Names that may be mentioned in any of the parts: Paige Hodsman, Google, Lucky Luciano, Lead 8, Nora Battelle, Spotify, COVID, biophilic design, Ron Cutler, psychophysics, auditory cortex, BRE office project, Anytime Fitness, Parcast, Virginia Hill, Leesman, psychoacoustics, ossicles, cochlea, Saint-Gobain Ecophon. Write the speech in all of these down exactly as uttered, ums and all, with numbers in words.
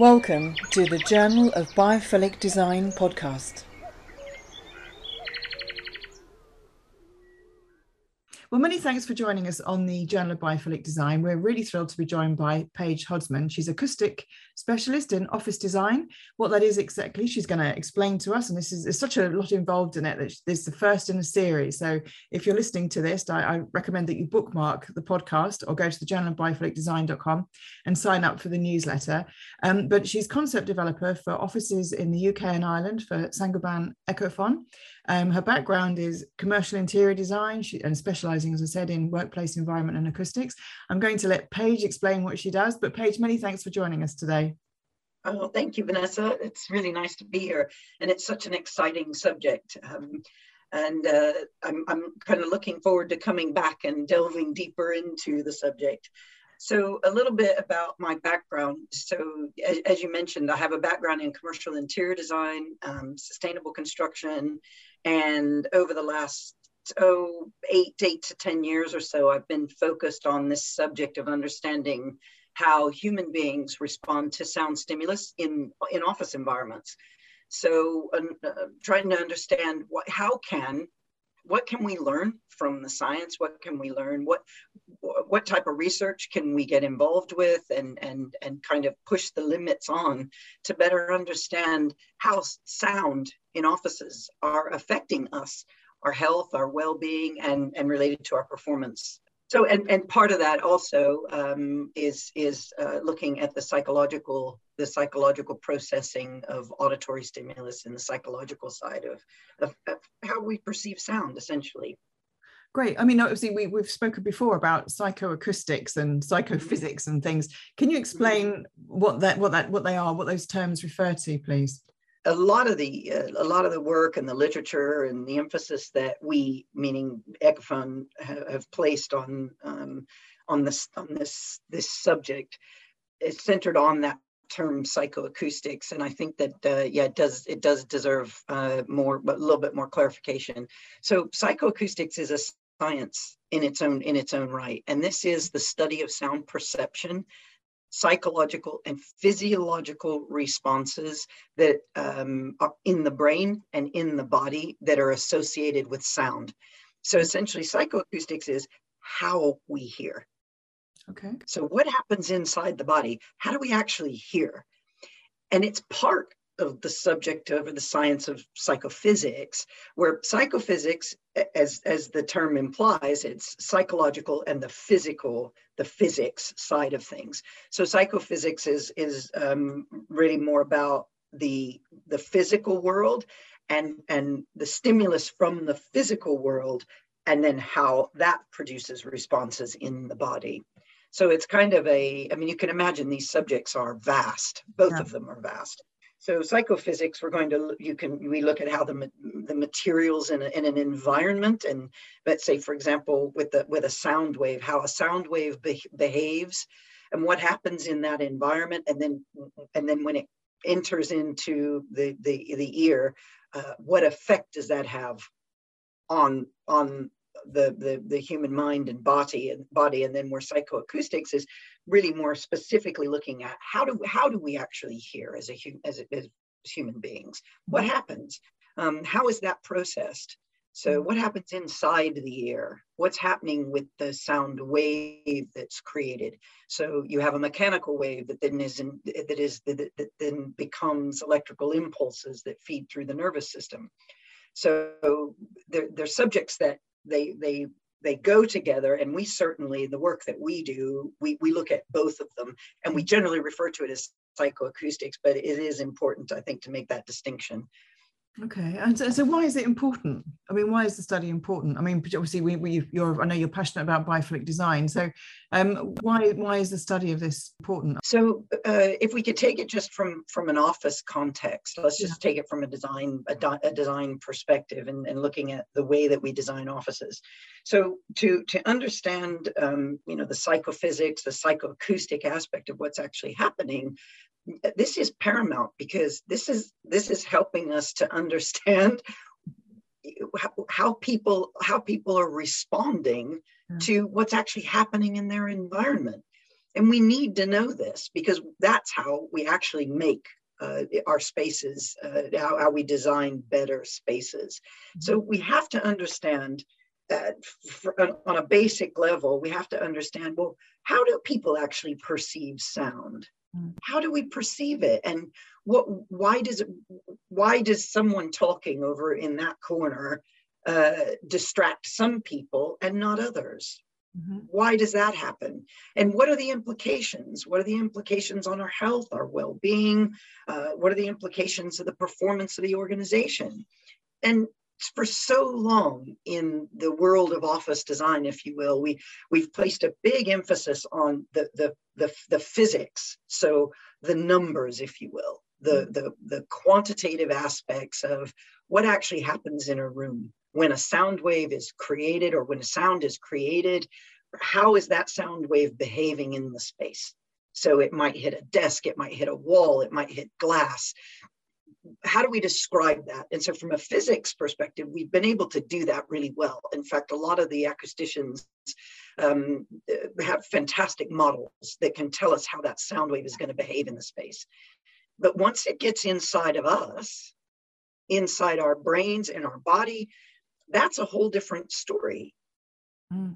Welcome to the Journal of Biophilic Design podcast. Well, many thanks for joining us on the Journal of Biophilic Design. We're really thrilled to be joined by Paige Hodsman. She's acoustic specialist in office design. What that is exactly, she's going to explain to us. And this is there's such a lot involved in it that this is the first in a series. So if you're listening to this, I, I recommend that you bookmark the podcast or go to the journal of biophilic design dot com and sign up for the newsletter. Um, but she's concept developer for offices in the U K and Ireland for Saint-Gobain Ecophon. Um, her background is commercial interior design she, and specialising, as I said, in workplace environment and acoustics. I'm going to let Paige explain what she does. But Paige, many thanks for joining us today. Oh, thank you, Vanessa. It's really nice to be here. And it's such an exciting subject. Um, and uh, I'm, I'm kind of looking forward to coming back and delving deeper into the subject. So a little bit about my background. So as, as you mentioned, I have a background in commercial interior design, um, sustainable construction. And over the last oh, eight, eight to ten years or so, I've been focused on this subject of understanding how human beings respond to sound stimulus in, in office environments. So uh, trying to understand what, how can, what can we learn from the science? What can we learn? What, what type of research can we get involved with and, and, and kind of push the limits on to better understand how sound in offices are affecting us, our health, our well-being, and, and related to our performance. So, and, and part of that also um, is, is uh, looking at the psychological, the psychological processing of auditory stimulus and the psychological side of, of, of how we perceive sound, essentially. Great. I mean, obviously, we, we've spoken before about psychoacoustics and psychophysics and things. Can you explain what that, what that, what they are, what those terms refer to, please? A lot of the uh, a lot of the work and the literature and the emphasis that we, meaning Ecophon, have, have placed on um, on this on this this subject is centered on that term psychoacoustics, and I think that uh, yeah it does it does deserve uh, more but a little bit more clarification. So psychoacoustics is a science in its own in its own right, and this is the study of sound perception, psychological and physiological responses that um, are in the brain and in the body that are associated with sound. So essentially psychoacoustics is how we hear. Okay. So what happens inside the body? How do we actually hear? And it's part of the subject over the science of psychophysics, where psychophysics, as, as the term implies, it's psychological and the physical, the physics side of things. So psychophysics is, is um, really more about the, the physical world and, and the stimulus from the physical world, and then how that produces responses in the body. So it's kind of a, I mean, you can imagine these subjects are vast. Both yeah. of them are vast. So psychophysics, we're going to, you can, we look at how the, the materials in, a, in an environment, and let's say, for example, with, the, with a sound wave, how a sound wave be, behaves and what happens in that environment. And then, and then when it enters into the, the, the ear, uh, what effect does that have on, on the, the, the human mind and body and body? And then where psychoacoustics is really more specifically looking at how do how do we actually hear as a human as, as human beings? What happens? Um, how is that processed? So what happens inside the ear? What's happening with the sound wave that's created? So you have a mechanical wave that then is in, that is that, that then becomes electrical impulses that feed through the nervous system. So they're, they're subjects that they they. They go together, and we certainly, the work that we do, we, we look at both of them, and we generally refer to it as psychoacoustics, but it is important, I think, to make that distinction. Okay, and so, so why is it important? I mean, why is the study important? I mean, obviously, we, we you're I know you're passionate about biophilic design, so um, why why is the study of this important? So, uh, if we could take it just from from an office context, let's just yeah. take it from a design a, di- a design perspective, and, and looking at the way that we design offices. So, to to understand, um, you know, the psychophysics, the psychoacoustic aspect of what's actually happening. This is paramount because this is this is helping us to understand how, how people how people are responding yeah. to what's actually happening in their environment. And we need to know this because that's how we actually make uh, our spaces, uh, how, how we design better spaces. So we have to understand that for, on a basic level, we have to understand, well, how do people actually perceive sound? How do we perceive it? And what, why does it, why does someone talking over in that corner uh, distract some people and not others? Mm-hmm. Why does that happen? And what are the implications? What are the implications on our health, our well-being? Uh, what are the implications of the performance of the organization? And for so long in the world of office design, if you will, we, we've placed a big emphasis on the, the, the, the physics, so the numbers, if you will, the, mm-hmm. the, the quantitative aspects of what actually happens in a room. When a sound wave is created or when a sound is created, how is that sound wave behaving in the space? So it might hit a desk, it might hit a wall, it might hit glass. How do we describe that? And so from a physics perspective, we've been able to do that really well. In fact, a lot of the acousticians um, have fantastic models that can tell us how that sound wave is going to behave in the space. But once it gets inside of us, inside our brains and our body, that's a whole different story. Mm.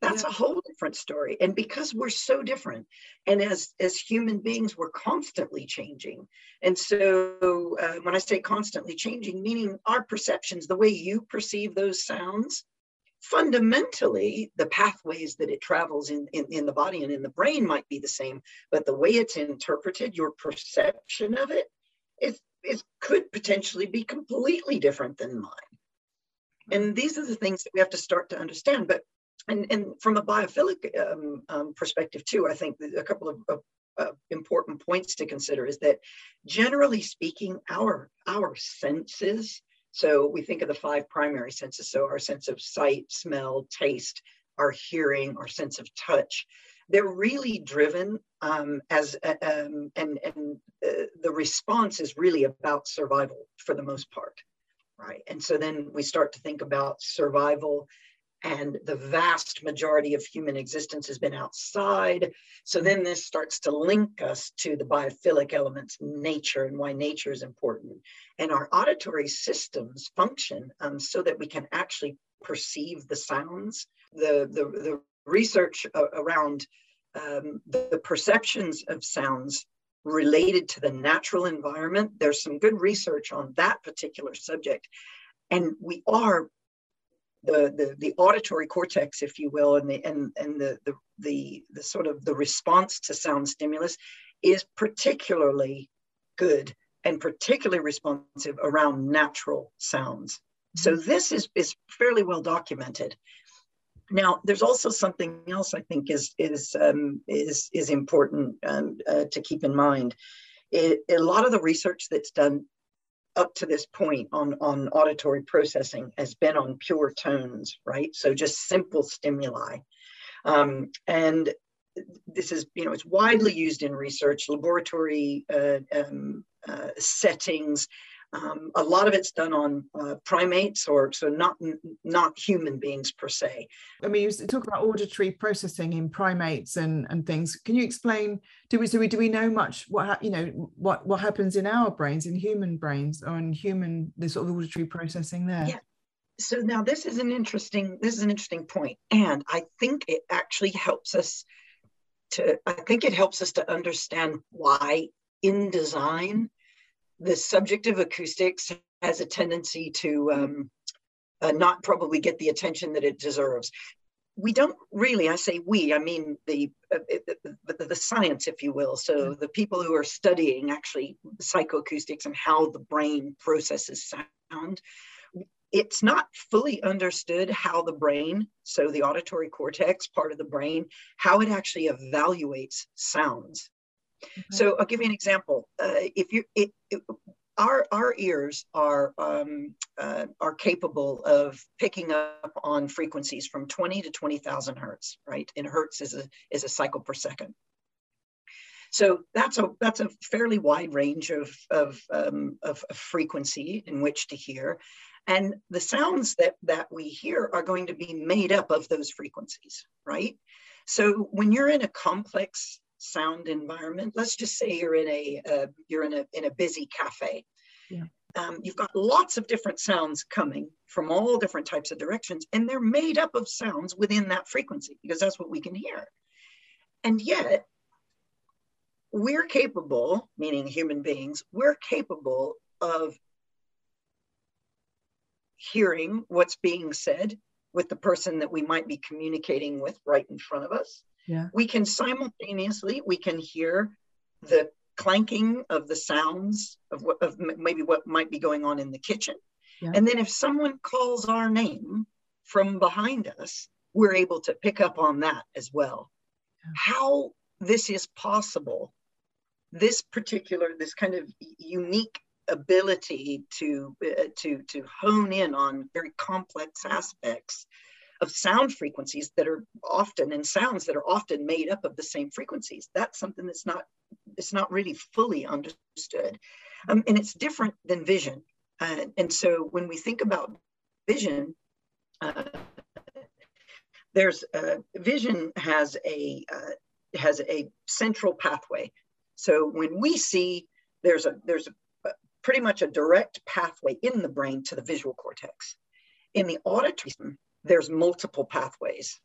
That's yeah. a whole different story. And because we're so different, and as, as human beings, we're constantly changing. And so uh, when I say constantly changing, meaning our perceptions, the way you perceive those sounds, fundamentally, the pathways that it travels in, in, in the body and in the brain might be the same, but the way it's interpreted, your perception of it, is, is could potentially be completely different than mine. And these are the things that we have to start to understand. But and, and from a biophilic um, um, perspective, too, I think a couple of uh, uh, important points to consider is that generally speaking, our, our senses, so we think of the five primary senses, so our sense of sight, smell, taste, our hearing, our sense of touch, they're really driven um, as, uh, um, and, and uh, the response is really about survival for the most part. Right. And so then we start to think about survival, and the vast majority of human existence has been outside. So then this starts to link us to the biophilic elements, nature, and why nature is important. And our auditory systems function um, so that we can actually perceive the sounds. The, the, the research around um, the, the perceptions of sounds related to the natural environment. There's some good research on that particular subject. And we are, the, the, the auditory cortex, if you will, and, the, and, and the, the, the, the sort of the response to sound stimulus is particularly good and particularly responsive around natural sounds. So this is, is fairly well documented. Now, there's also something else I think is is um, is is important um, uh, to keep in mind. It, a lot of the research that's done up to this point on on auditory processing has been on pure tones, right? So just simple stimuli, um, and this is you know it's widely used in research, laboratory uh, um, uh, settings. Um, a lot of it's done on uh, primates, or so not not human beings per se. I mean, you talk about auditory processing in primates and and things. Can you explain? Do we so we do we know much what you know what what happens in our brains, in human brains, or in human the sort of auditory processing there? Yeah. So now this is an interesting this is an interesting point, and I think it actually helps us to I think it helps us to understand why in design. The subject of acoustics has a tendency to um, uh, not probably get the attention that it deserves. We don't really, I say we, I mean the, uh, the, the science, if you will. So the people who are studying actually psychoacoustics and how the brain processes sound, it's not fully understood how the brain, so the auditory cortex, part of the brain, how it actually evaluates sounds. Okay. So I'll give you an example. Uh, if you, it, it, our our ears are um, uh, are capable of picking up on frequencies from twenty to twenty thousand hertz, right? And hertz is a is a cycle per second. So that's a that's a fairly wide range of of, um, of of frequency in which to hear, And the sounds that, that we hear are going to be made up of those frequencies, right? So when you're in a complex sound environment, let's just say you're in a, uh, you're in a, in a busy cafe. Yeah. Um, you've got lots of different sounds coming from all different types of directions, and they're made up of sounds within that frequency because that's what we can hear. And yet we're capable, meaning human beings, we're capable of hearing what's being said with the person that we might be communicating with right in front of us. Yeah. We can simultaneously, we can hear the clanking of the sounds of, what, of maybe what might be going on in the kitchen. Yeah. And then if someone calls our name from behind us, we're able to pick up on that as well. Yeah. How this is possible, this particular, this kind of unique ability to, uh, to, to hone in on very complex aspects of sound frequencies that are often, and sounds that are often made up of the same frequencies. That's something that's not, it's not really fully understood. Um, and it's different than vision. Uh, and so when we think about vision, uh, there's uh, vision has a, uh, has a central pathway. So when we see, there's a, there's a, pretty much a direct pathway in the brain to the visual cortex. In the auditory, there's multiple pathways.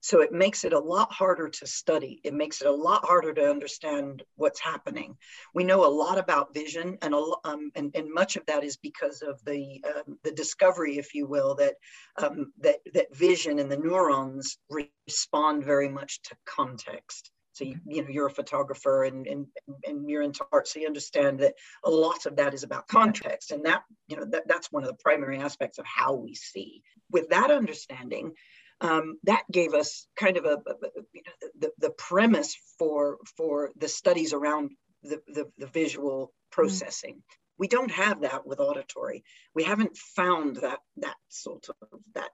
So it makes it a lot harder to study. It makes it a lot harder to understand what's happening. We know a lot about vision, and a, um, and, and much of that is because of the um, the discovery, if you will, that um, that that vision and the neurons respond very much to context. So you, you know, you're a photographer, and and and you're into art, so you understand that a lot of that is about context, and that you know that, that's one of the primary aspects of how we see. With that understanding, Um, that gave us kind of a, a, a you know, the, the premise for for the studies around the, the, the visual processing. Mm. We don't have that with auditory. We haven't found that that sort of that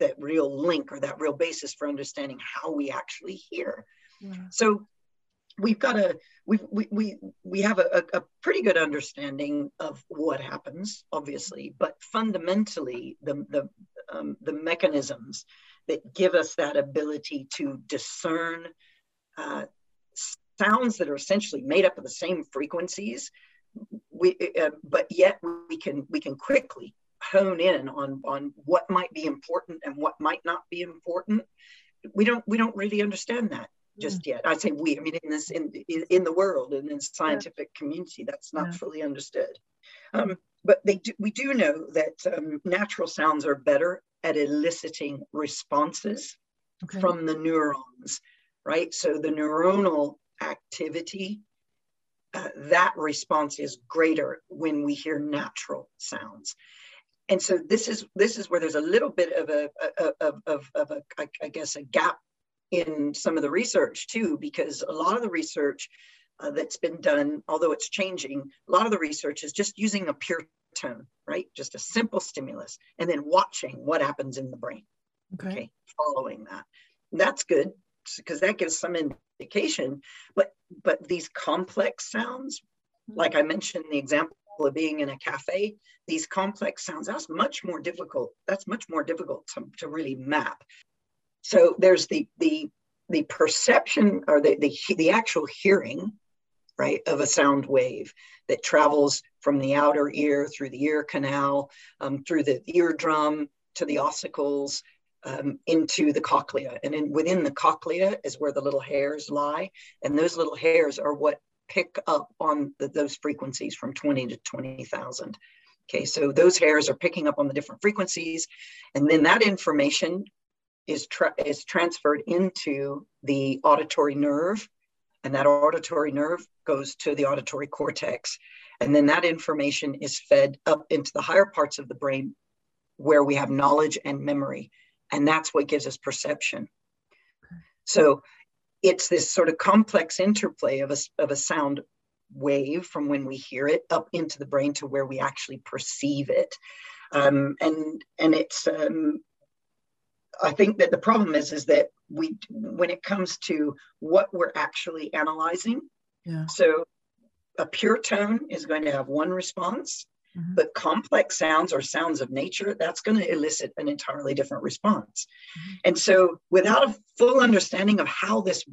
that real link or that real basis for understanding how we actually hear. Mm. So we've got a we we we we have a, a pretty good understanding of what happens, obviously, but fundamentally the the Um, the mechanisms that give us that ability to discern uh, sounds that are essentially made up of the same frequencies, we, uh, but yet we can we can quickly hone in on on what might be important and what might not be important. We don't we don't really understand that just yeah. yet. I say we. I mean, in this in in the world and in the scientific yeah. community, that's not yeah. fully understood. Um, But they do, we do know that um, natural sounds are better at eliciting responses okay. from the neurons, right? So the neuronal activity, uh, that response is greater when we hear natural sounds. And so this is this is where there's a little bit of a of of, of a I guess a gap in some of the research too, because a lot of the research Uh, that's been done, although it's changing, a lot of the research is just using a pure tone, right? Just a simple stimulus, and then watching what happens in the brain, okay? okay? Following that. That's good, because that gives some indication, but but these complex sounds, like I mentioned the example of being in a cafe, these complex sounds, that's much more difficult, that's much more difficult to, to really map. So there's the, the, the perception or the, the, the actual hearing, right, of a sound wave that travels from the outer ear through the ear canal, um, through the eardrum to the ossicles, um, into the cochlea. And in, within the cochlea is where the little hairs lie. And those little hairs are what pick up on the, those frequencies from twenty to twenty thousand. Okay, so those hairs are picking up on the different frequencies. And then that information is, tra is transferred into the auditory nerve, and that auditory nerve goes to the auditory cortex. And then that information is fed up into the higher parts of the brain where we have knowledge and memory. And that's what gives us perception. So it's this sort of complex interplay of a, of a sound wave from when we hear it up into the brain to where we actually perceive it. Um, and, and it's, um, I think that the problem is, is that we, when it comes to what we're actually analyzing, yeah. so a pure tone is going to have one response, Mm-hmm. But complex sounds or sounds of nature, that's going to elicit an entirely different response. Mm-hmm. And so without a full understanding of how this,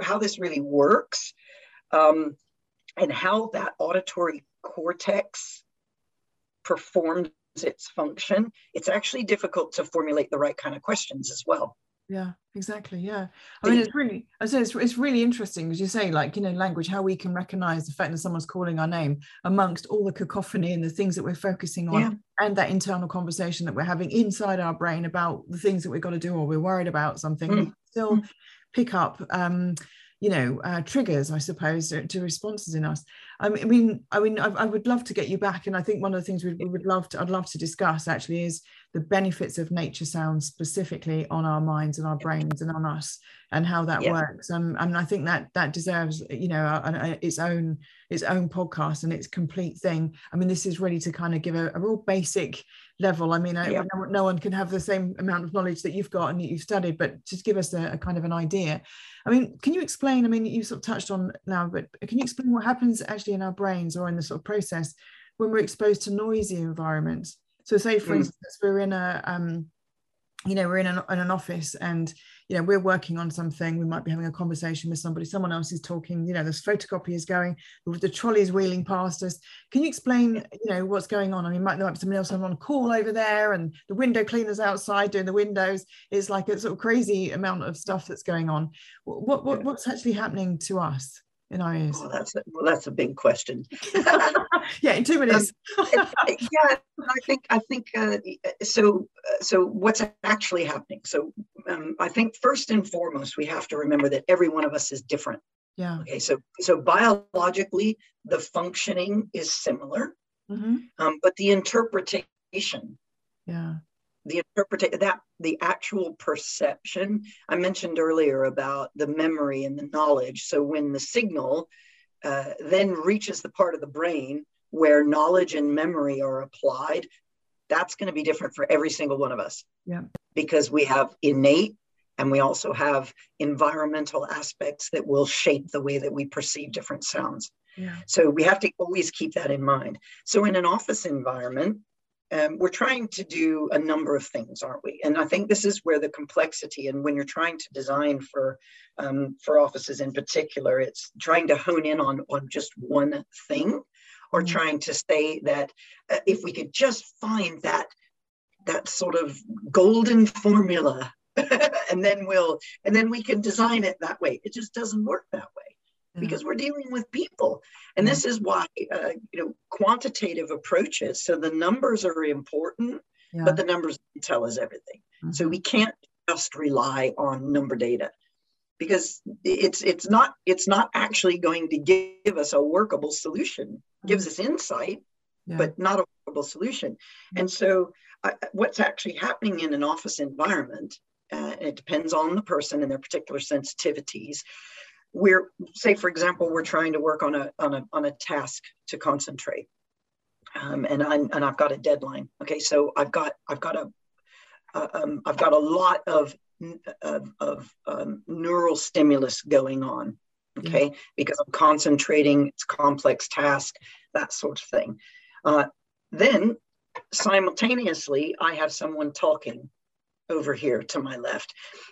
how this really works, um, and how that auditory cortex performs its function, it's actually difficult to formulate the right kind of questions as well. Yeah, exactly. Yeah. I mean, it's really, I say it's, it's really interesting, as you say, like, you know, language, how we can recognize the fact that someone's calling our name amongst all the cacophony and the things that we're focusing on, yeah. and that internal conversation that we're having inside our brain about the things that we've got to do, or we're worried about something. Mm. We still mm. pick up, um, you know, uh, triggers, I suppose, to responses in us. I mean, I mean, I, I would love to get you back. And I think one of the things we, we would love to, I'd love to discuss actually is the benefits of nature sounds specifically on our minds and our brains and on us, and how that yeah. works. Um, and I think that that deserves, you know, a, a, its own its own podcast and its complete thing. I mean, this is really to kind of give a, a real basic level. I mean, yeah. I, no, no one can have the same amount of knowledge that you've got and that you've studied, but just give us a, a kind of an idea. I mean, can you explain, I mean, you sort of touched on now, but can you explain what happens actually in our brains or in the sort of process when we're exposed to noisy environments? So say, for mm. instance, we're in a, um, you know, we're in an, in an office and, you know, we're working on something. We might be having a conversation with somebody. Someone else is talking, you know, this photocopy is going, the trolley's wheeling past us. Can you explain, you know, what's going on? I mean, might, there might be somebody else on a call over there, and the window cleaners outside doing the windows. It's like a sort of crazy amount of stuff that's going on. What, what What's actually happening to us in our ears? Oh, that's a, well, that's a big question. Yeah, in two minutes. um, yeah, I think I think uh, so. So, what's actually happening? So, um, I think first and foremost, we have to remember that every one of us is different. Yeah. Okay. So, so biologically, the functioning is similar, mm-hmm. um, but the interpretation. Yeah. The interpretation, that the actual perception, I mentioned earlier about the memory and the knowledge. So when the signal uh, then reaches the part of the brain where knowledge and memory are applied, that's going to be different for every single one of us. Yeah. Because we have innate, and we also have environmental aspects that will shape the way that we perceive different sounds. Yeah. So we have to always keep that in mind. So in an office environment, Um, we're trying to do a number of things, aren't we? And I think this is where the complexity, and when you're trying to design for um, for offices in particular, it's trying to hone in on, on just one thing, or mm-hmm. trying to say that uh, if we could just find that that sort of golden formula, and then we'll and then we can design it that way. It just doesn't work that way. Because we're dealing with people. And this is why, uh, you know, quantitative approaches. So the numbers are important, yeah. but the numbers tell us everything. Mm-hmm. So we can't just rely on number data, because it's it's not it's not actually going to give us a workable solution. Mm-hmm. It gives us insight, yeah. but not a workable solution. Mm-hmm. And so uh, what's actually happening in an office environment, uh, it depends on the person and their particular sensitivities. We're, say, for example, we're trying to work on a on a on a task to concentrate, um, and I'm and I've got a deadline. Okay, so I've got I've got a uh, um, I've got a lot of of, of um, neural stimulus going on. Okay, mm-hmm. because I'm concentrating, it's a complex task, that sort of thing. Uh, then simultaneously, I have someone talking over here to my left.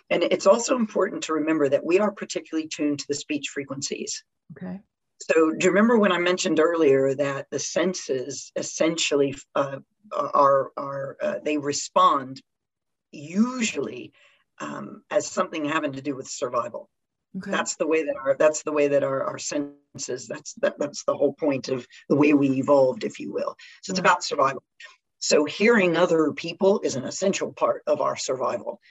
And it's also important to remember that we are particularly tuned to the speech frequencies. Okay. So do you remember when I mentioned earlier that the senses essentially uh, are, are uh, they respond usually um, as something having to do with survival. Okay. That's the way that our, that's the way that our, our senses, that's, that, that's the whole point of the way we evolved, if you will. So it's yeah. about survival. So hearing other people is an essential part of our survival.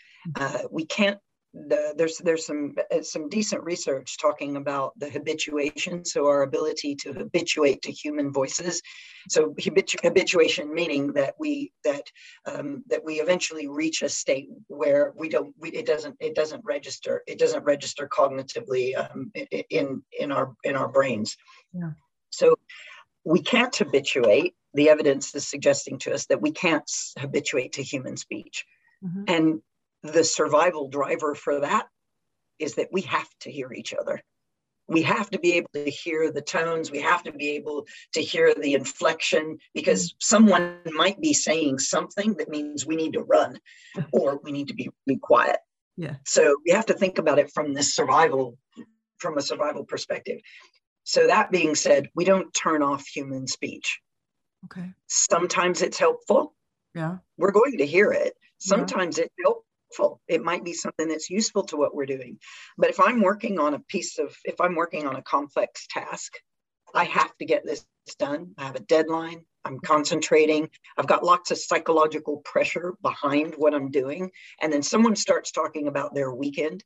Uh, we can't, the, there's there's some, some decent research talking about the habituation, so our ability to habituate to human voices. So habitu- habituation meaning that we that um, that we eventually reach a state where we don't we, it doesn't it doesn't register it doesn't register cognitively um, in in our in our brains. Yeah. So we can't habituate. The evidence is suggesting to us that we can't habituate to human speech. Mm-hmm. And the survival driver for that is that we have to hear each other. we have to be able to hear the tones. We have to be able to hear the inflection, because someone might be saying something that means we need to run or we need to be, be quiet. Yeah. So we have to think about it from this survival, from a survival perspective. So that being said, we don't turn off human speech. Okay. Sometimes it's helpful. Yeah. We're going to hear it. Sometimes yeah. it's helpful. It might be something that's useful to what we're doing. But if I'm working on a piece of, if I'm working on a complex task, I have to get this done. I have a deadline. I'm concentrating. I've got lots of psychological pressure behind what I'm doing. And then someone starts talking about their weekend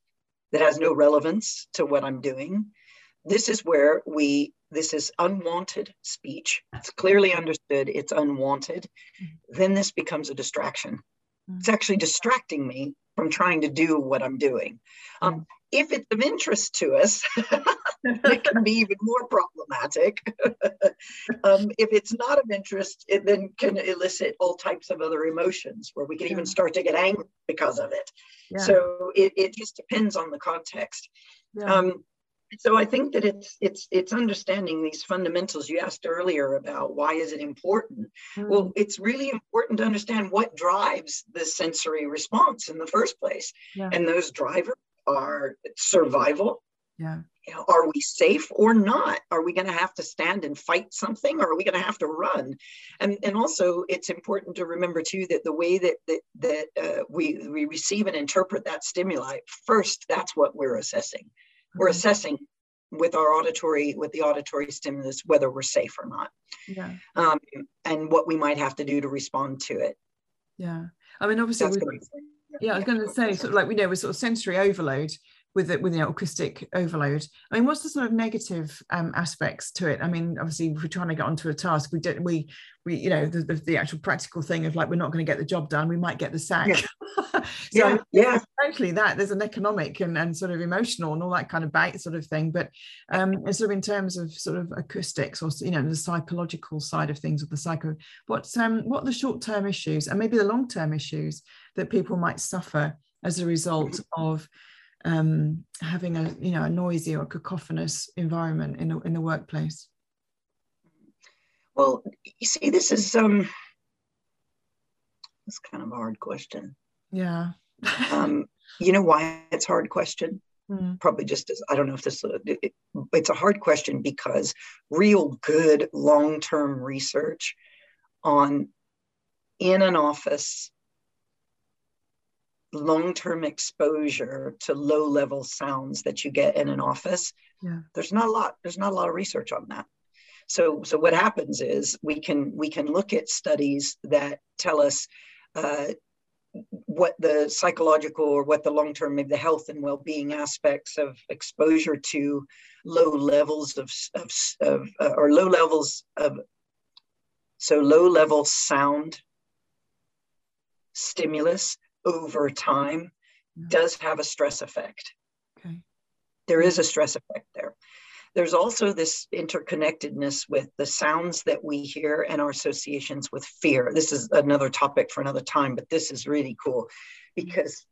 that has no relevance to what I'm doing. This is where we, this is unwanted speech. It's clearly understood. It's unwanted. Then this becomes a distraction. It's actually distracting me from trying to do what I'm doing. Um, if it's of interest to us, it can be even more problematic. um, if it's not of interest, it then can elicit all types of other emotions where we can yeah. even start to get angry because of it. Yeah. So it, it just depends on the context. Yeah. Um, so I think that it's it's it's understanding these fundamentals. You asked earlier about why is it important? Mm. Well, it's really important to understand what drives the sensory response in the first place. Yeah. And those drivers are survival. Yeah. You know, are we safe or not? Are we going to have to stand and fight something, or are we going to have to run? And and also, it's important to remember too that the way that that, that uh, we we receive and interpret that stimuli first, that's what we're assessing. We're assessing with our auditory, with the auditory stimulus, whether we're safe or not, yeah. um, and what we might have to do to respond to it. Yeah, I mean, obviously, we, yeah, I was going to say, sort of like we know we're sort of sensory overload with it, with the acoustic overload. I mean, what's the sort of negative um, aspects to it? I mean, obviously, if we're trying to get onto a task, we don't, we, we, you know, the, the, the actual practical thing of like we're not going to get the job done, we might get the sack. Yeah. So yeah, yeah. Frankly, that there's an economic and, and sort of emotional and all that kind of bite sort of thing. But um, sort of in terms of sort of acoustics or, you know, the psychological side of things or the psycho, what's um, what are the short-term issues and maybe the long-term issues that people might suffer as a result of um, having a, you know, a noisy or cacophonous environment in, a, in the workplace? Well, you see, this is um, it's kind of a hard question. Yeah. um, you know why it's a hard question? Mm. Probably just as, I don't know if this, it, it's a hard question because real good long-term research on in an office, long-term exposure to low-level sounds that you get in an office, yeah. there's not a lot, there's not a lot of research on that. So, so what happens is we can, we can look at studies that tell us, uh, what the psychological or what the long-term, maybe the health and well-being aspects of exposure to low levels of, of, of uh, or low levels of, so low-level sound stimulus over time yeah. does have a stress effect. Okay. There is a stress effect there. There's also this interconnectedness with the sounds that we hear and our associations with fear. This is another topic for another time, but this is really cool because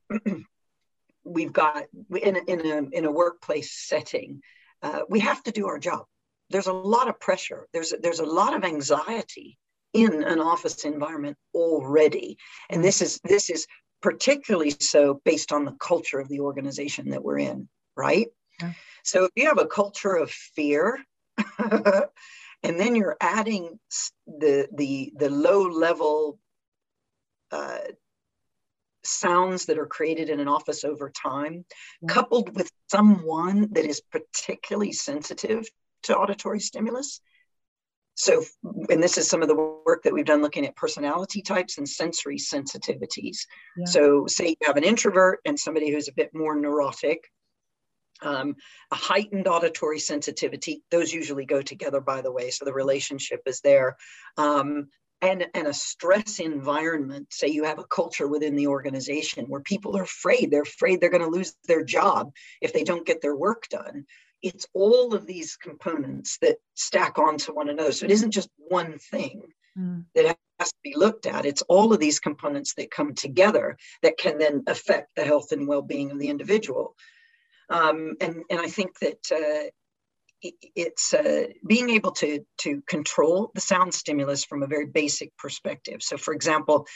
we've got in a, in a, in a workplace setting, uh, we have to do our job. There's a lot of pressure. There's, there's a lot of anxiety in an office environment already. And this is, this is particularly so based on the culture of the organization that we're in, right? Yeah. So if you have a culture of fear, and then you're adding the the the low level uh, sounds that are created in an office over time, mm-hmm. coupled with someone that is particularly sensitive to auditory stimulus. So, and this is some of the work that we've done looking at personality types and sensory sensitivities. Yeah. So say you have an introvert and somebody who's a bit more neurotic, Um, a heightened auditory sensitivity. Those usually go together, by the way, so the relationship is there. Um, and, and a stress environment, say you have a culture within the organization where people are afraid, they're afraid they're going to lose their job if they don't get their work done. It's all of these components that stack onto one another. So it isn't just one thing mm. that has to be looked at. It's all of these components that come together that can then affect the health and well-being of the individual. Um, and, and I think that uh, it's uh, being able to, to control the sound stimulus from a very basic perspective. So for example,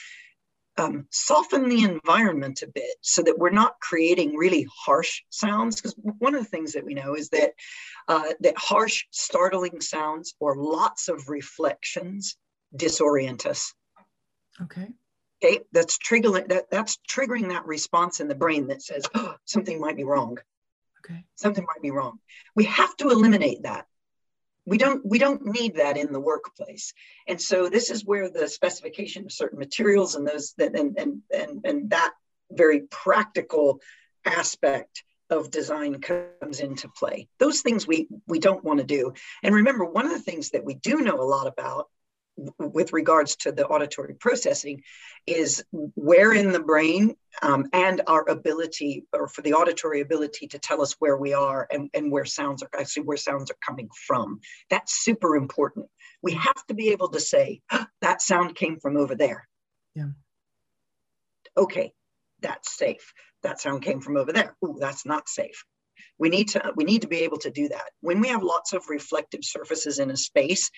um, soften the environment a bit so that we're not creating really harsh sounds. Because one of the things that we know is that, uh, that harsh, startling sounds or lots of reflections disorient us. Okay. Okay, that's triggering that, that's triggering that response in the brain that says, oh, something might be wrong. Okay. Something might be wrong. We have to eliminate that. We don't, we don't need that in the workplace. And so this is where the specification of certain materials and those that and and and, and that very practical aspect of design comes into play. Those things we we don't want to do. And remember, one of the things that we do know a lot about with regards to the auditory processing is where in the brain um, and our ability, or for the auditory ability to tell us where we are and, and where sounds are actually where sounds are coming from. That's super important. We have to be able to say, oh, that sound came from over there. Yeah. Okay, that's safe. That sound came from over there. Ooh, that's not safe. We need to, we need to be able to do that. When we have lots of reflective surfaces in a space,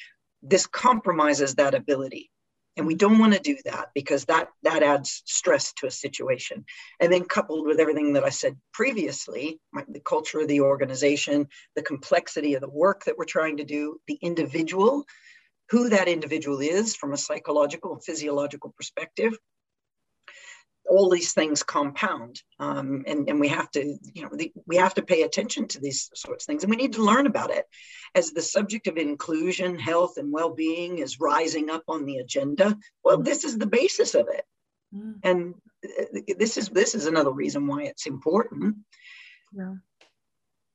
this compromises that ability. And we don't want to do that because that, that adds stress to a situation. And then coupled with everything that I said previously, like the culture of the organization, the complexity of the work that we're trying to do, the individual, who that individual is from a psychological and physiological perspective, all these things compound. Um, and, and we have to, you know, the, we have to pay attention to these sorts of things, and we need to learn about it. As the subject of inclusion, health, and well-being is rising up on the agenda, well, this is the basis of it. Mm. And this is, this is another reason why it's important. Yeah.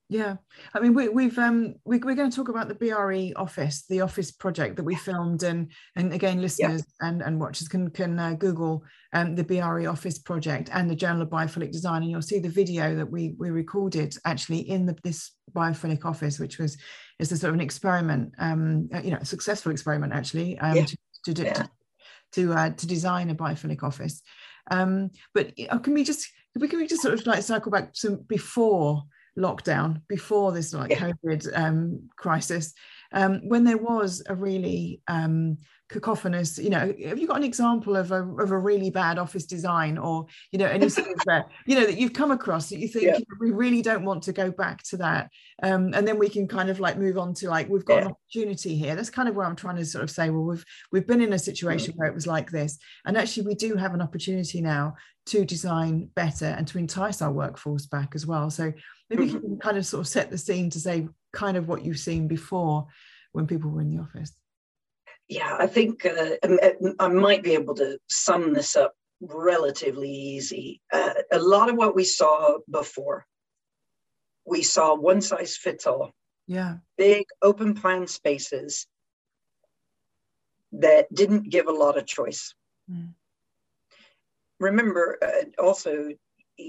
Yeah, I mean, we, we've um, we, we're going to talk about the B R E office, the office project that we filmed, and and again, listeners yeah. and, and watchers can can uh, Google um, the B R E office project and the Journal of Biophilic Design, and you'll see the video that we we recorded actually in the, this biophilic office, which was is a sort of an experiment, um, you know, a successful experiment actually, um, yeah. to to, do, yeah. to to, uh, to design a biophilic office. Um, but uh, can we just can we can we just sort of like cycle back some before lockdown, before this like yeah. COVID um, crisis, um, when there was a really um, cacophonous, you know, have you got an example of a, of a really bad office design, or, you know, any sort of, uh, you know, that you've come across that you think yeah. we really don't want to go back to that. Um, and then we can kind of like move on to like, we've got yeah. an opportunity here. That's kind of where I'm trying to sort of say, well, we've, we've been in a situation mm-hmm. where it was like this. And actually we do have an opportunity now to design better and to entice our workforce back as well. So maybe mm-hmm. you can kind of sort of set the scene to say kind of what you've seen before when people were in the office. Yeah, I think uh, I might be able to sum this up relatively easy. Uh, a lot of what we saw before, we saw one size fits all. Yeah. Big open plan spaces that didn't give a lot of choice. Mm. Remember uh, also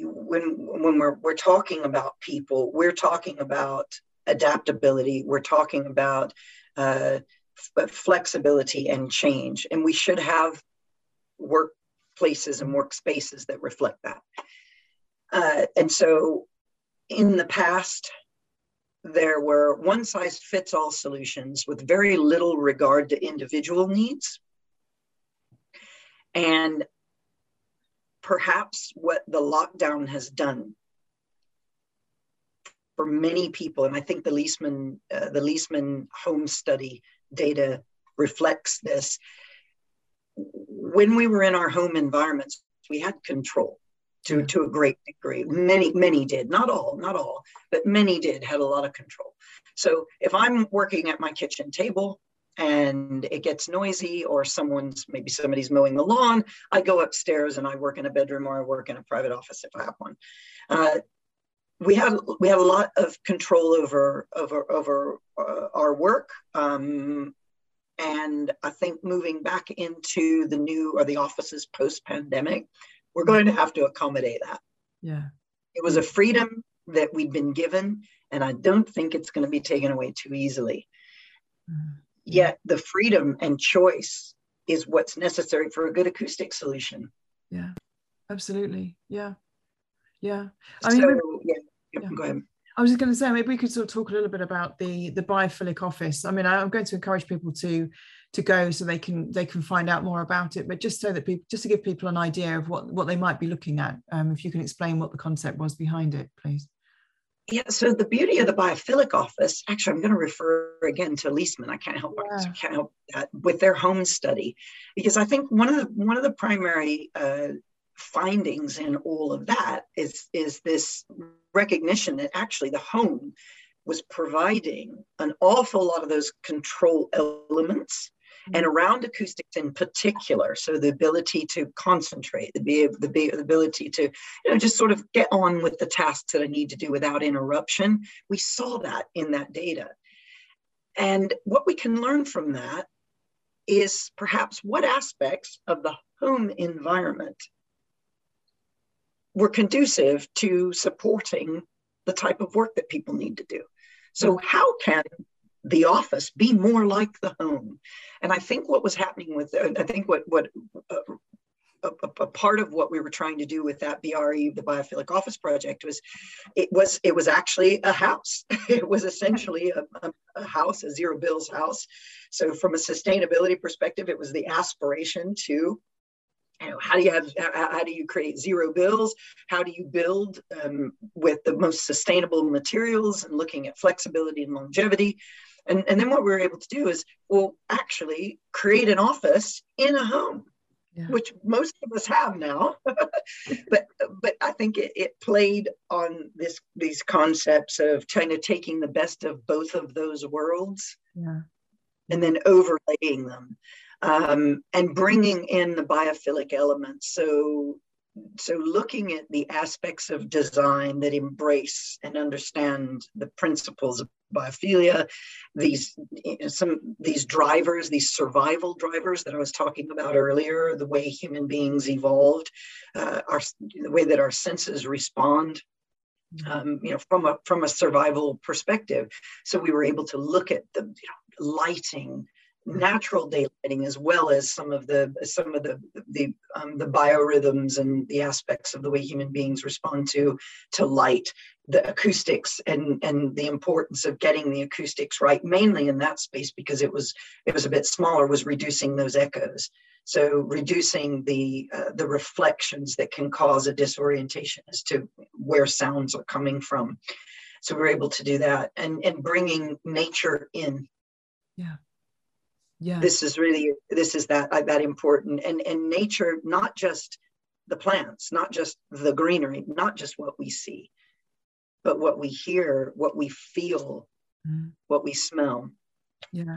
when when we're we're talking about people, we're talking about adaptability. We're talking about uh, But flexibility and change, and we should have workplaces and workspaces that reflect that. Uh, and so in the past, there were one-size-fits-all solutions with very little regard to individual needs. And perhaps what the lockdown has done for many people, and I think the Leesman, uh, the Leesman home study data reflects this. When we were in our home environments, we had control to, to a great degree. Many, many did, not all, not all, but many did, had a lot of control. So if I'm working at my kitchen table and it gets noisy, or someone's, maybe somebody's mowing the lawn, I go upstairs and I work in a bedroom, or I work in a private office if I have one. Uh, We had we had a lot of control over over over uh, our work, um, and I think moving back into the new or the offices post pandemic, we're going to have to accommodate that. Yeah, it was a freedom that we'd been given, and I don't think it's going to be taken away too easily. Mm. Yet the freedom and choice is what's necessary for a good acoustic solution. Yeah, absolutely. Yeah. Yeah, I mean, so, yeah, yeah. Go ahead. I was just going to say, maybe we could sort of talk a little bit about the the biophilic office. I mean, I'm going to encourage people to to go so they can they can find out more about it, but just so that people, just to give people an idea of what what they might be looking at, um, if you can explain what the concept was behind it, please. Yeah, so the beauty of the biophilic office, actually, I'm going to refer again to Leesman. I can't help, yeah. I can't help that, with their home study, because I think one of the one of the primary uh, findings in all of that is is this recognition that actually the home was providing an awful lot of those control elements, mm-hmm. and around acoustics in particular. So the ability to concentrate, the be the, be, the ability to, you know, just sort of get on with the tasks that I need to do without interruption. We saw that in that data, and what we can learn from that is perhaps what aspects of the home environment were conducive to supporting the type of work that people need to do. So how can the office be more like the home? And I think what was happening with, I think what, what uh, a, a part of what we were trying to do with that B R E, the biophilic office project, was it was it was actually a house. It was essentially a, a house, a zero bills house. So from a sustainability perspective, it was the aspiration to, you know, how do you have, how do you create zero bills? How do you build um, with the most sustainable materials, and looking at flexibility and longevity? And, and then what we were able to do is, well, actually create an office in a home, yeah. which most of us have now. but but I think it, it played on this these concepts of kind of taking the best of both of those worlds, yeah. and then overlaying them. Um, and bringing in the biophilic elements. So, so looking at the aspects of design that embrace and understand the principles of biophilia, these, you know, some, these drivers, these survival drivers that I was talking about earlier, the way human beings evolved, uh, our, the way that our senses respond, um, you know, from a, from a survival perspective. So we were able to look at the, you know, lighting, natural daylighting, as well as some of the some of the the um, the biorhythms and the aspects of the way human beings respond to to light, the acoustics, and and the importance of getting the acoustics right, mainly in that space because it was it was a bit smaller, was reducing those echoes. So reducing the uh, the reflections that can cause a disorientation as to where sounds are coming from. So we were able to do that, and and bringing nature in. Yeah. Yeah. This is really, this is that that important, and and nature, not just the plants, not just the greenery, not just what we see, but what we hear, what we feel, mm. what we smell. Yeah,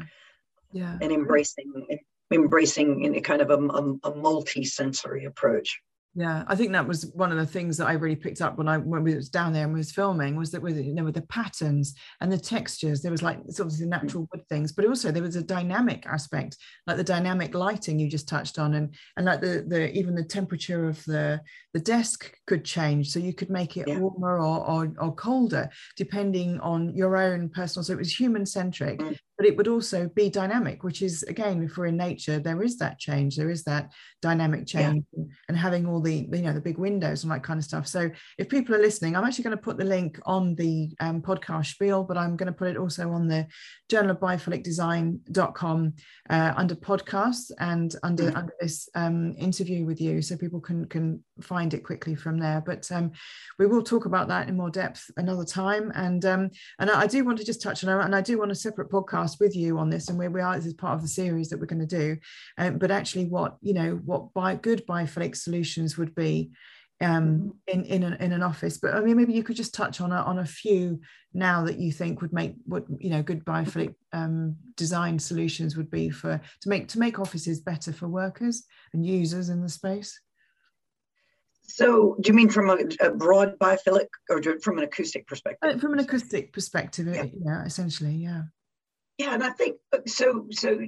yeah. And embracing, embracing in a kind of a, a, a multi-sensory approach. Yeah, I think that was one of the things that I really picked up when I when we was down there and was filming, was that with, you know, with the patterns and the textures, there was like sort of the natural wood things, but also there was a dynamic aspect, like the dynamic lighting you just touched on, and and like the the even the temperature of the the desk could change, so you could make it yeah. warmer or, or or colder depending on your own personal. So it was human centric, mm-hmm. but it would also be dynamic, which is again, if we're in nature, there is that change, there is that dynamic change, yeah. and, and having all the, you know, the big windows and that kind of stuff. So if people are listening, I'm actually going to put the link on the um, podcast spiel, but I'm going to put it also on the Journal of Biophilic Design dot com uh, under podcasts and under mm-hmm. under this um, interview with you, so people can can find it quickly from there. But um, we will talk about that in more depth another time. And um, and I do want to just touch on, and I do want a separate podcast with you on this, and where we are, this is part of the series that we're going to do. Um, but actually, what you know, what bi- good biophilic solutions would be um in in an, in an office. But I mean, maybe you could just touch on a, on a few now that you think would make what you know good biophilic um design solutions would be for to make to make offices better for workers and users in the space. So do you mean from a, a broad biophilic or from an acoustic perspective? Uh, from an acoustic perspective, yeah, it, yeah essentially yeah yeah and I think so so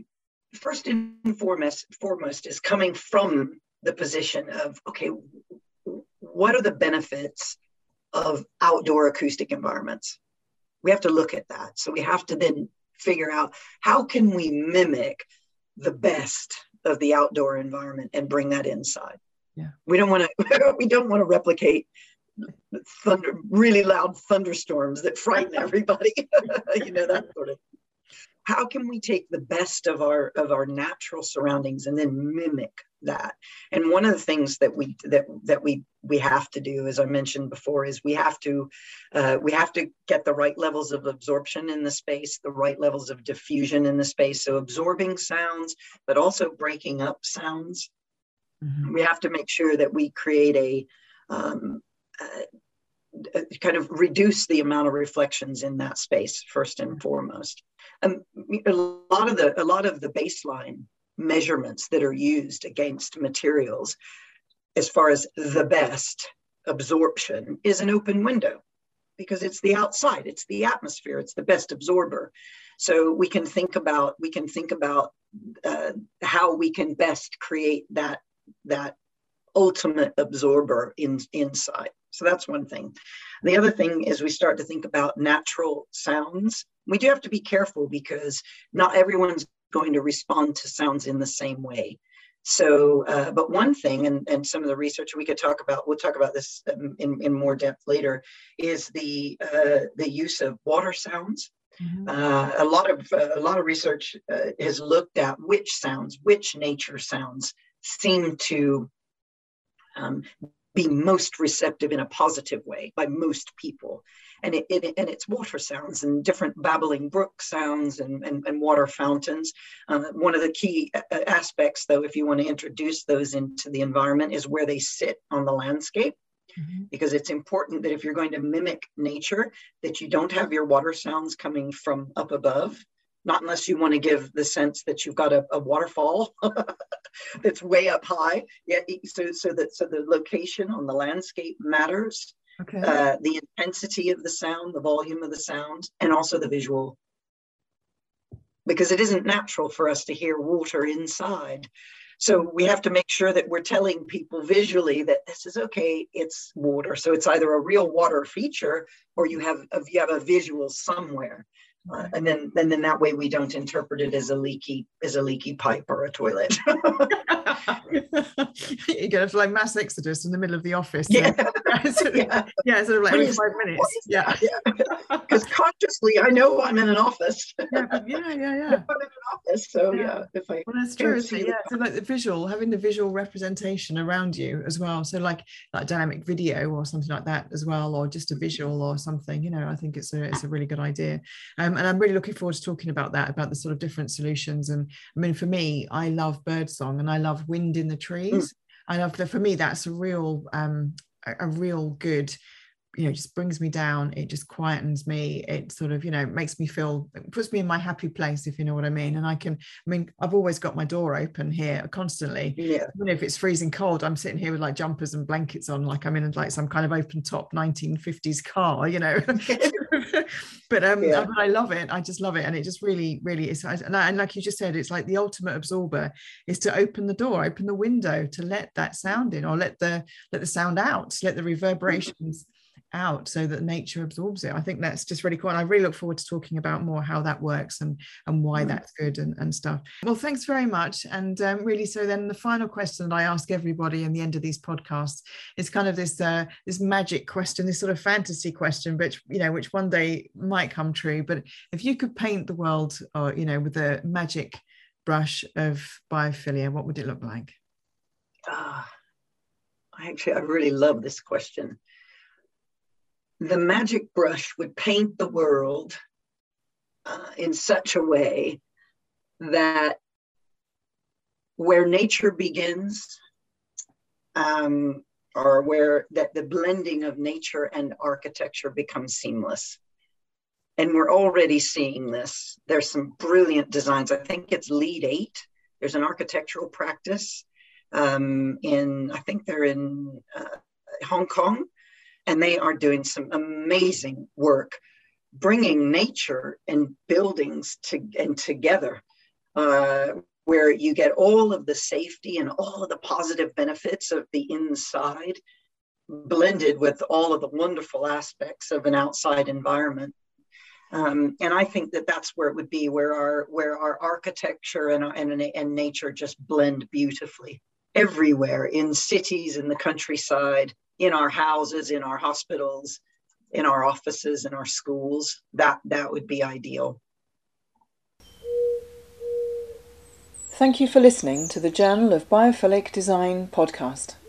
first and foremost foremost is coming from the position of, okay, what are the benefits of outdoor acoustic environments? We have to look at that. So we have to then figure out how can we mimic the best of the outdoor environment and bring that inside. Yeah. We don't want to we don't want to replicate thunder, really loud thunderstorms that frighten everybody, you know, that sort of thing. How can we take the best of our of our natural surroundings and then mimic that? And one of the things that we that that we we have to do, as I mentioned before, is we have to uh, we have to get the right levels of absorption in the space, the right levels of diffusion in the space. So absorbing sounds, but also breaking up sounds. Mm-hmm. We have to make sure that we create a um, uh, kind of reduce the amount of reflections in that space first and foremost. Um, a lot of the a lot of the baseline measurements that are used against materials, as far as the best absorption, is an open window, because it's the outside, it's the atmosphere, it's the best absorber. So we can think about we can think about uh, how we can best create that that ultimate absorber in inside. So that's one thing. The other thing is we start to think about natural sounds. We do have to be careful because not everyone's going to respond to sounds in the same way. So, uh, but one thing, and, and some of the research we could talk about, we'll talk about this in, in more depth later, is the, uh, the use of water sounds. Mm-hmm. uh, a lot of, uh, a lot of research uh, has looked at which sounds, which nature sounds seem to um, be most receptive in a positive way by most people. And it, it and it's water sounds and different babbling brook sounds and, and, and water fountains. Um, one of the key aspects, though, if you want to introduce those into the environment, is where they sit on the landscape. Mm-hmm. Because it's important that if you're going to mimic nature, that you don't have your water sounds coming from up above. Not unless you want to give the sense that you've got a, a waterfall that's way up high. Yeah, so so that so the location on the landscape matters. Okay. Uh, the intensity of the sound, the volume of the sound, and also the visual, because it isn't natural for us to hear water inside. So we have to make sure that we're telling people visually that this is okay, it's water. So it's either a real water feature or you have a, you have a visual somewhere. Uh, and then, and then that way we don't interpret it as a leaky, as a leaky pipe or a toilet. You're gonna have like mass exodus in the middle of the office. Yeah, so, yeah. yeah, sort of like every five minutes. Yeah, because yeah. Consciously I know I'm in an office. yeah, yeah, yeah, yeah. I'm in an office, so yeah. yeah if I well, that's true. So, yeah, so like the visual, having the visual representation around you as well. So like like dynamic video or something like that as well, or just a visual or something. You know, I think it's a it's a really good idea. Um, And I'm really looking forward to talking about that, about the sort of different solutions. And I mean, for me, I love birdsong and I love wind in the trees. Mm. I love that. For me, that's a real, um, a real good, you know, just brings me down. It just quietens me. It sort of, you know, makes me feel, it puts me in my happy place, if you know what I mean. And I can, I mean, I've always got my door open here constantly. Yeah. Even if it's freezing cold, I'm sitting here with like jumpers and blankets on, like I'm in like some kind of open top nineteen fifties car, you know. But um yeah. I love it. I just love it. And it just really really is, and, I, and like you just said, it's like the ultimate absorber is to open the door, open the window, to let that sound in, or let the let the sound out, let the reverberations out, so that nature absorbs it. I think that's just really cool, and I really look forward to talking about more how that works and and why mm-hmm. that's good and, and stuff. Well, thanks very much. And um, really, so then the final question that I ask everybody in the end of these podcasts is kind of this uh, this magic question, this sort of fantasy question, which you know which one day might come true. But if you could paint the world, or you know, with a magic brush of biophilia, what would it look like? Ah, uh, I actually I really love this question. The magic brush would paint the world uh, in such a way that where nature begins, um, or where that the blending of nature and architecture becomes seamless. And we're already seeing this. There's some brilliant designs. I think it's Lead eight. There's an architectural practice um, in, I think they're in uh, Hong Kong. And they are doing some amazing work, bringing nature and buildings to, and together, uh, where you get all of the safety and all of the positive benefits of the inside, blended with all of the wonderful aspects of an outside environment. Um, and I think that that's where it would be, where our where our architecture and and and nature just blend beautifully everywhere, in cities, in the countryside, in our houses, in our hospitals, in our offices, in our schools. That, that would be ideal. Thank you for listening to the Journal of Biophilic Design podcast.